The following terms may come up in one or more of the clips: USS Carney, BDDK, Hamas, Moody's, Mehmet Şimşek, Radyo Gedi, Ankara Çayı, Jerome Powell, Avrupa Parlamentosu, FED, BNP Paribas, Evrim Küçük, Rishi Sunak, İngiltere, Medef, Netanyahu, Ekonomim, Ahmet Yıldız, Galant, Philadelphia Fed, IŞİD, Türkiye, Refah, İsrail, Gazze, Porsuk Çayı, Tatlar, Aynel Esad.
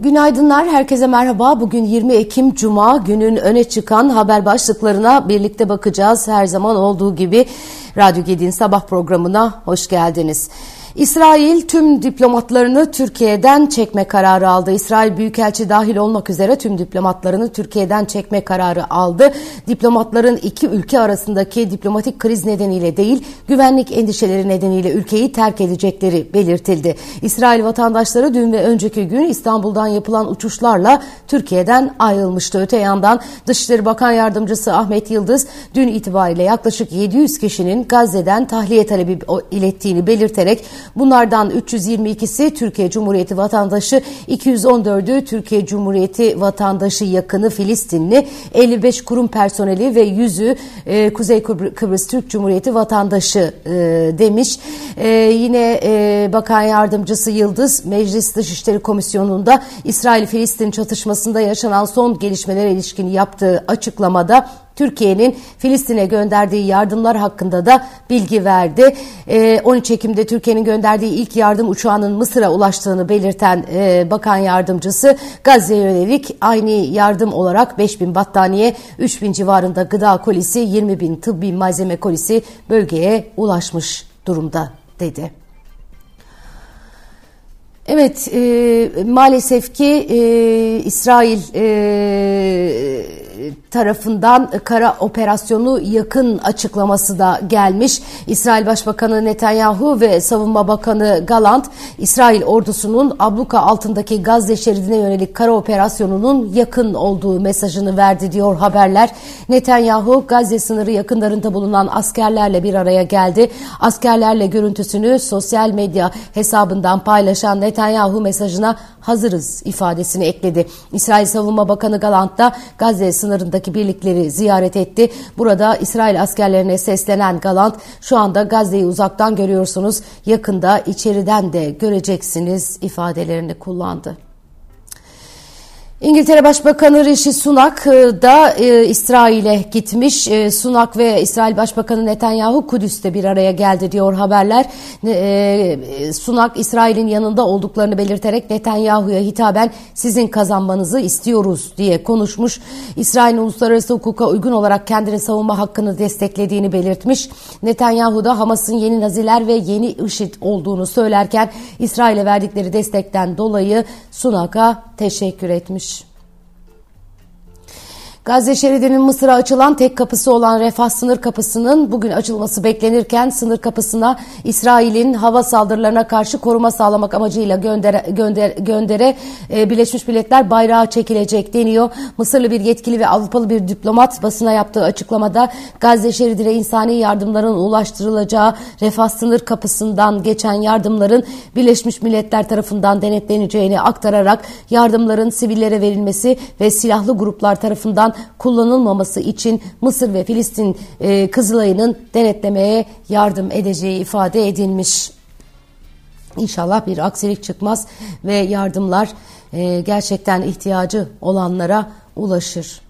Günaydınlar, herkese merhaba. Bugün 20 Ekim Cuma, günün öne çıkan haber başlıklarına birlikte bakacağız. Her zaman olduğu gibi Radyo Gedi'nin sabah programına hoş geldiniz. İsrail tüm diplomatlarını Türkiye'den çekme kararı aldı. İsrail Büyükelçi dahil olmak üzere tüm diplomatlarını Türkiye'den çekme kararı aldı. Diplomatların iki ülke arasındaki diplomatik kriz nedeniyle değil, güvenlik endişeleri nedeniyle ülkeyi terk edecekleri belirtildi. İsrail vatandaşları dün ve önceki gün İstanbul'dan yapılan uçuşlarla Türkiye'den ayrılmıştı. Öte yandan Dışişleri Bakan Yardımcısı Ahmet Yıldız dün itibariyle yaklaşık 700 kişinin Gazze'den tahliye talebi ilettiğini belirterek bunlardan 322'si Türkiye Cumhuriyeti vatandaşı, 214'ü Türkiye Cumhuriyeti vatandaşı yakını Filistinli, 55 kurum personeli ve 100'ü Kuzey Kıbrıs Türk Cumhuriyeti vatandaşı demiş. Yine Bakan Yardımcısı Yıldız, Meclis Dışişleri Komisyonu'nda İsrail-Filistin çatışmasında yaşanan son gelişmelere ilişkin yaptığı açıklamada Türkiye'nin Filistin'e gönderdiği yardımlar hakkında da bilgi verdi. 13 Ekim'de Türkiye'nin gönderdiği ilk yardım uçağının Mısır'a ulaştığını belirten Bakan Yardımcısı, Gazze'ye yönelik aynı yardım olarak 5.000 battaniye, 3.000 civarında gıda kolisi, 20.000 tıbbi malzeme kolisi bölgeye ulaşmış durumda dedi. Evet, maalesef ki İsrail tarafından kara operasyonu yakın açıklaması da gelmiş. İsrail Başbakanı Netanyahu ve Savunma Bakanı Galant, İsrail ordusunun abluka altındaki Gazze şeridine yönelik kara operasyonunun yakın olduğu mesajını verdi diyor haberler. Netanyahu, Gazze sınırı yakınlarında bulunan askerlerle bir araya geldi. Askerlerle görüntüsünü sosyal medya hesabından paylaşan Netanyahu mesajına hazırız ifadesini ekledi. İsrail Savunma Bakanı Galant da Gazze sınırındaki birlikleri ziyaret etti. Burada İsrail askerlerine seslenen Galant, şu anda Gazze'yi uzaktan görüyorsunuz, yakında içeriden de göreceksiniz ifadelerini kullandı. İngiltere Başbakanı Rishi Sunak da İsrail'e gitmiş. Sunak ve İsrail Başbakanı Netanyahu Kudüs'te bir araya geldi diyor haberler. Sunak, İsrail'in yanında olduklarını belirterek Netanyahu'ya hitaben sizin kazanmanızı istiyoruz diye konuşmuş. İsrail'in uluslararası hukuka uygun olarak kendini savunma hakkını desteklediğini belirtmiş. Netanyahu da Hamas'ın yeni Naziler ve yeni IŞİD olduğunu söylerken İsrail'e verdikleri destekten dolayı Sunak'a teşekkür etmiş. Gazze şeridinin Mısır'a açılan tek kapısı olan Refah sınır kapısının bugün açılması beklenirken sınır kapısına İsrail'in hava saldırılarına karşı koruma sağlamak amacıyla Birleşmiş Milletler bayrağı çekilecek deniyor. Mısırlı bir yetkili ve Avrupalı bir diplomat basına yaptığı açıklamada Gazze şeridine insani yardımların ulaştırılacağı, Refah sınır kapısından geçen yardımların Birleşmiş Milletler tarafından denetleneceğini aktararak yardımların sivillere verilmesi ve silahlı gruplar tarafından kullanılmaması için Mısır ve Filistin Kızılay'ının denetlemeye yardım edeceği ifade edilmiş. İnşallah bir aksilik çıkmaz ve yardımlar gerçekten ihtiyacı olanlara ulaşır.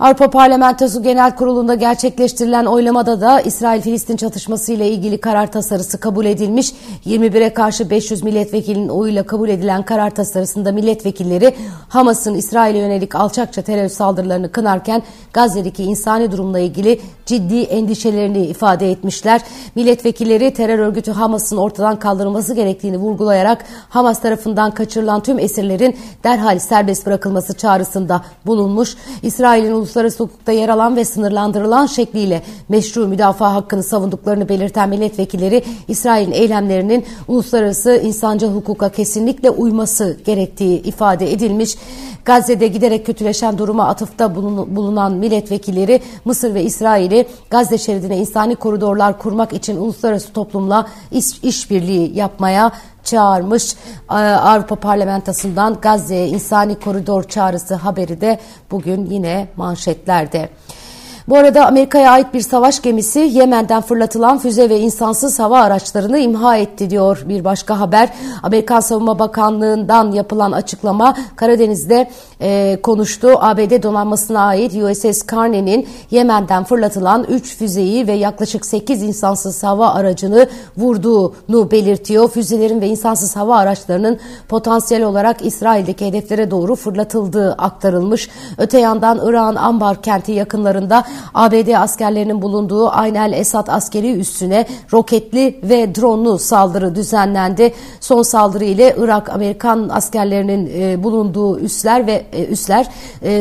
Avrupa Parlamentosu Genel Kurulu'nda gerçekleştirilen oylamada da İsrail-Filistin çatışması ile ilgili karar tasarısı kabul edilmiş. 21'e karşı 500 milletvekilinin oyuyla kabul edilen karar tasarısında milletvekilleri Hamas'ın İsrail'e yönelik alçakça terör saldırılarını kınarken Gazze'deki insani durumla ilgili ciddi endişelerini ifade etmişler. Milletvekilleri terör örgütü Hamas'ın ortadan kaldırılması gerektiğini vurgulayarak Hamas tarafından kaçırılan tüm esirlerin derhal serbest bırakılması çağrısında bulunmuş. İsrail'in uluslararası hukukta yer alan ve sınırlandırılan şekliyle meşru müdafaa hakkını savunduklarını belirten milletvekilleri İsrail'in eylemlerinin uluslararası insancıl hukuka kesinlikle uyması gerektiği ifade edilmiş. Gazze'de giderek kötüleşen duruma atıfta bulunan milletvekilleri Mısır ve İsrail'i Gazze şeridine insani koridorlar kurmak için uluslararası toplumla işbirliği yapmaya çağırmış. Avrupa Parlamentosu'ndan Gazze'ye insani koridor çağrısı haberi de bugün yine manşetlerde. Bu arada Amerika'ya ait bir savaş gemisi Yemen'den fırlatılan füze ve insansız hava araçlarını imha etti diyor bir başka haber. Amerikan Savunma Bakanlığı'ndan yapılan açıklama Karadeniz'de konuştu. ABD donanmasına ait USS Carney'nin Yemen'den fırlatılan 3 füzeyi ve yaklaşık 8 insansız hava aracını vurduğunu belirtiyor. Füzelerin ve insansız hava araçlarının potansiyel olarak İsrail'deki hedeflere doğru fırlatıldığı aktarılmış. Öte yandan Irak'ın Anbar kenti yakınlarında ABD askerlerinin bulunduğu Aynel Esad askeri üssüne roketli ve dronlu saldırı düzenlendi. Son saldırı ile Irak Amerikan askerlerinin bulunduğu üsler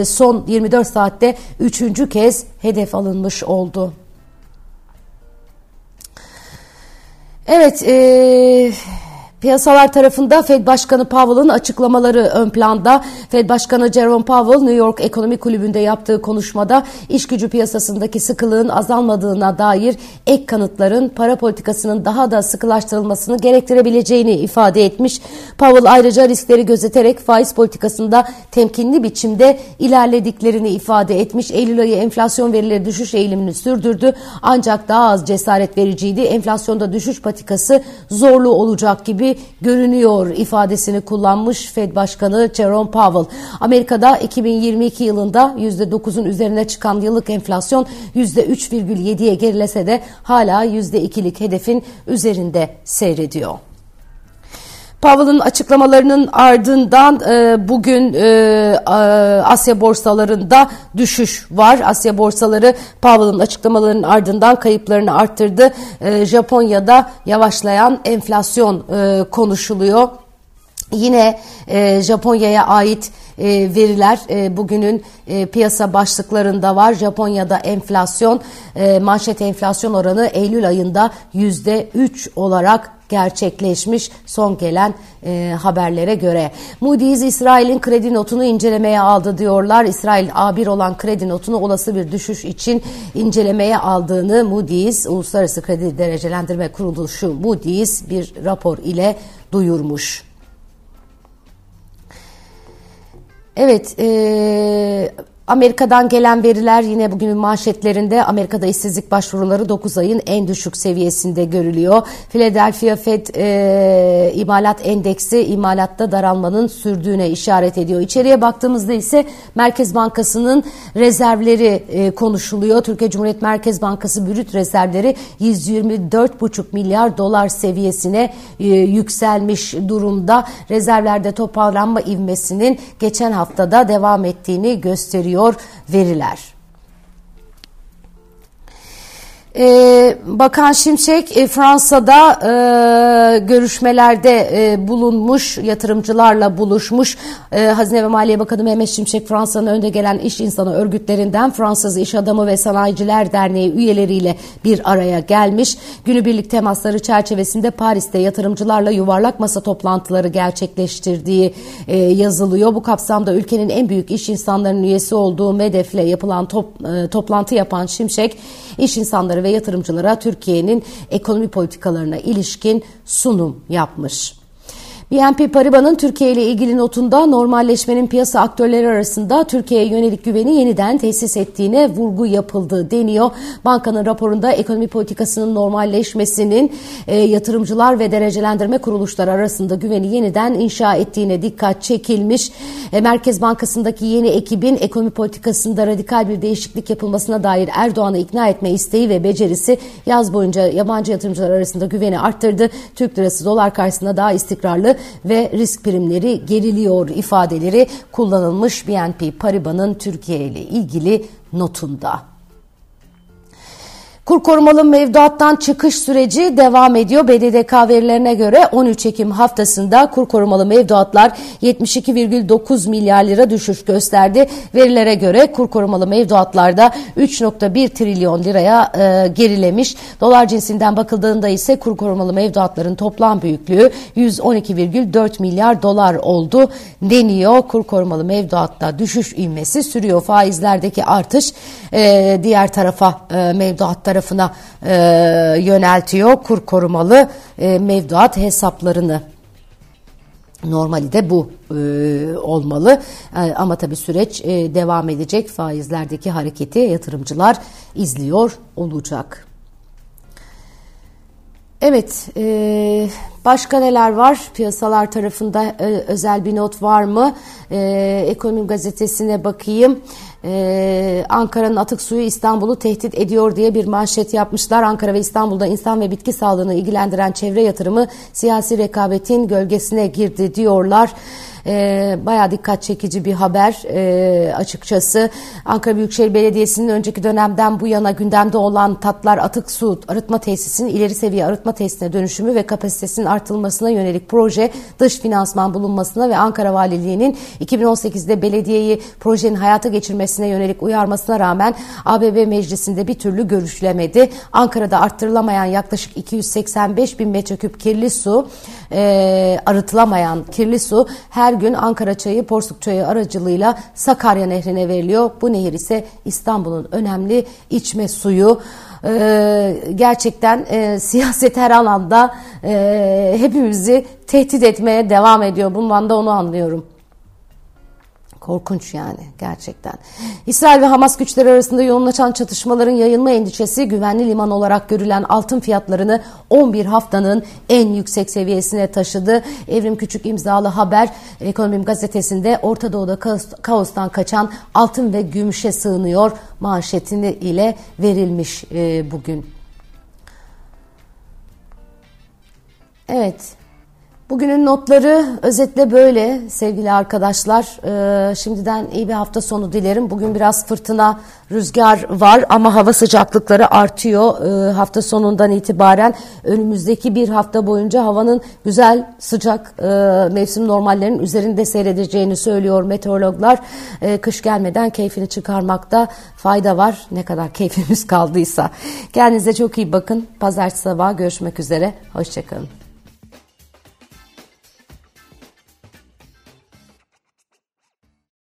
son 24 saatte 3. kez hedef alınmış oldu. Evet, piyasalar tarafında Fed Başkanı Powell'ın açıklamaları ön planda. Fed Başkanı Jerome Powell, New York Ekonomi Kulübü'nde yaptığı konuşmada iş gücü piyasasındaki sıkılığın azalmadığına dair ek kanıtların para politikasının daha da sıkılaştırılmasını gerektirebileceğini ifade etmiş. Powell ayrıca riskleri gözeterek faiz politikasında temkinli biçimde ilerlediklerini ifade etmiş. Eylül ayı enflasyon verileri düşüş eğilimini sürdürdü ancak daha az cesaret vericiydi. Enflasyonda düşüş patikası zorlu olacak gibi görünüyor ifadesini kullanmış Fed Başkanı Jerome Powell. Amerika'da 2022 yılında %9'un üzerine çıkan yıllık enflasyon %3,7'ye gerilese de hala %2'lik hedefin üzerinde seyrediyor. Powell'ın açıklamalarının ardından bugün Asya borsalarında düşüş var. Asya borsaları Powell'ın açıklamalarının ardından kayıplarını arttırdı. Japonya'da yavaşlayan enflasyon konuşuluyor. Yine Japonya'ya ait veriler bugünün piyasa başlıklarında var. Japonya'da enflasyon, manşet enflasyon oranı Eylül ayında %3 olarak gerçekleşmiş son gelen haberlere göre. Moody's İsrail'in kredi notunu incelemeye aldı diyorlar. İsrail A1 olan kredi notunu olası bir düşüş için incelemeye aldığını Moody's, Uluslararası Kredi Derecelendirme Kuruluşu Moody's bir rapor ile duyurmuş. Evet, Amerika'dan gelen veriler yine bugünün manşetlerinde. Amerika'da işsizlik başvuruları 9 ayın en düşük seviyesinde görülüyor. Philadelphia Fed imalat endeksi imalatta daralmanın sürdüğüne işaret ediyor. İçeriye baktığımızda ise Merkez Bankası'nın rezervleri konuşuluyor. Türkiye Cumhuriyet Merkez Bankası brüt rezervleri 124,5 milyar dolar seviyesine yükselmiş durumda. Rezervlerde toparlanma ivmesinin geçen haftada devam ettiğini gösteriyor veriler. Bakan Şimşek Fransa'da görüşmelerde bulunmuş, yatırımcılarla buluşmuş. Hazine ve Maliye Bakanı Mehmet Şimşek Fransa'nın önde gelen iş insanı örgütlerinden Fransız İş Adamı ve Sanayiciler Derneği üyeleriyle bir araya gelmiş. Günübirlik temasları çerçevesinde Paris'te yatırımcılarla yuvarlak masa toplantıları gerçekleştirdiği yazılıyor. Bu kapsamda ülkenin en büyük iş insanlarının üyesi olduğu Medef'le yapılan toplantı yapan Şimşek, iş insanları ve yatırımcılara Türkiye'nin ekonomi politikalarına ilişkin sunum yapmış. BNP Paribas'ın Türkiye ile ilgili notunda normalleşmenin piyasa aktörleri arasında Türkiye'ye yönelik güveni yeniden tesis ettiğine vurgu yapıldı deniyor. Bankanın raporunda ekonomi politikasının normalleşmesinin yatırımcılar ve derecelendirme kuruluşları arasında güveni yeniden inşa ettiğine dikkat çekilmiş. Merkez Bankası'ndaki yeni ekibin ekonomi politikasında radikal bir değişiklik yapılmasına dair Erdoğan'ı ikna etme isteği ve becerisi yaz boyunca yabancı yatırımcılar arasında güveni arttırdı. Türk lirası dolar karşısında daha istikrarlı ve risk primleri geriliyor ifadeleri kullanılmış BNP Paribas'ın Türkiye ile ilgili notunda. Kur korumalı mevduattan çıkış süreci devam ediyor. BDDK verilerine göre 13 Ekim haftasında kur korumalı mevduatlar 72,9 milyar lira düşüş gösterdi. Verilere göre kur korumalı mevduatlarda 3,1 trilyon liraya gerilemiş. Dolar cinsinden bakıldığında ise kur korumalı mevduatların toplam büyüklüğü 112,4 milyar dolar oldu deniyor. Kur korumalı mevduatta düşüş ivmesi sürüyor. Faizlerdeki artış diğer tarafa mevduatta tarafına yöneltiyor kur korumalı mevduat hesaplarını. Normali de bu olmalı ama tabii süreç devam edecek. Faizlerdeki hareketi yatırımcılar izliyor olacak. Evet, başka neler var? Piyasalar tarafında özel bir not var mı? Ekonomi gazetesine bakayım. Ankara'nın atık suyu İstanbul'u tehdit ediyor diye bir manşet yapmışlar. Ankara ve İstanbul'da insan ve bitki sağlığını ilgilendiren çevre yatırımı siyasi rekabetin gölgesine girdi diyorlar. Bayağı dikkat çekici bir haber açıkçası. Ankara Büyükşehir Belediyesi'nin önceki dönemden bu yana gündemde olan Tatlar atık su arıtma tesisinin ileri seviye arıtma tesisine dönüşümü ve kapasitesinin artılmasına yönelik proje dış finansman bulunmasına ve Ankara Valiliği'nin 2018'de belediyeyi projenin hayata geçirmesine yönelik uyarmasına rağmen ABB Meclisi'nde bir türlü görüşülemedi. Ankara'da arttırılamayan yaklaşık 285 bin metreküp kirli su, arıtılamayan kirli su her gün Ankara Çayı, Porsuk Çayı aracılığıyla Sakarya Nehri'ne veriliyor. Bu nehir ise İstanbul'un önemli içme suyu. Gerçekten siyaset her alanda hepimizi tehdit etmeye devam ediyor. Bundan da onu anlıyorum. Korkunç yani gerçekten. İsrail ve Hamas güçleri arasında yoğunlaşan çatışmaların yayılma endişesi güvenli liman olarak görülen altın fiyatlarını 11 haftanın en yüksek seviyesine taşıdı. Evrim Küçük imzalı haber Ekonomim gazetesinde Orta Doğu'da kaostan kaçan altın ve gümüşe sığınıyor manşetini ile verilmiş bugün. Evet. Bugünün notları özetle böyle sevgili arkadaşlar. Şimdiden iyi bir hafta sonu dilerim. Bugün biraz fırtına, rüzgar var ama hava sıcaklıkları artıyor hafta sonundan itibaren. Önümüzdeki bir hafta boyunca havanın güzel, sıcak, mevsim normallerinin üzerinde seyredeceğini söylüyor meteorologlar. Kış gelmeden keyfini çıkarmakta fayda var. Ne kadar keyfimiz kaldıysa. Kendinize çok iyi bakın. Pazartesi sabahı görüşmek üzere. Hoşçakalın.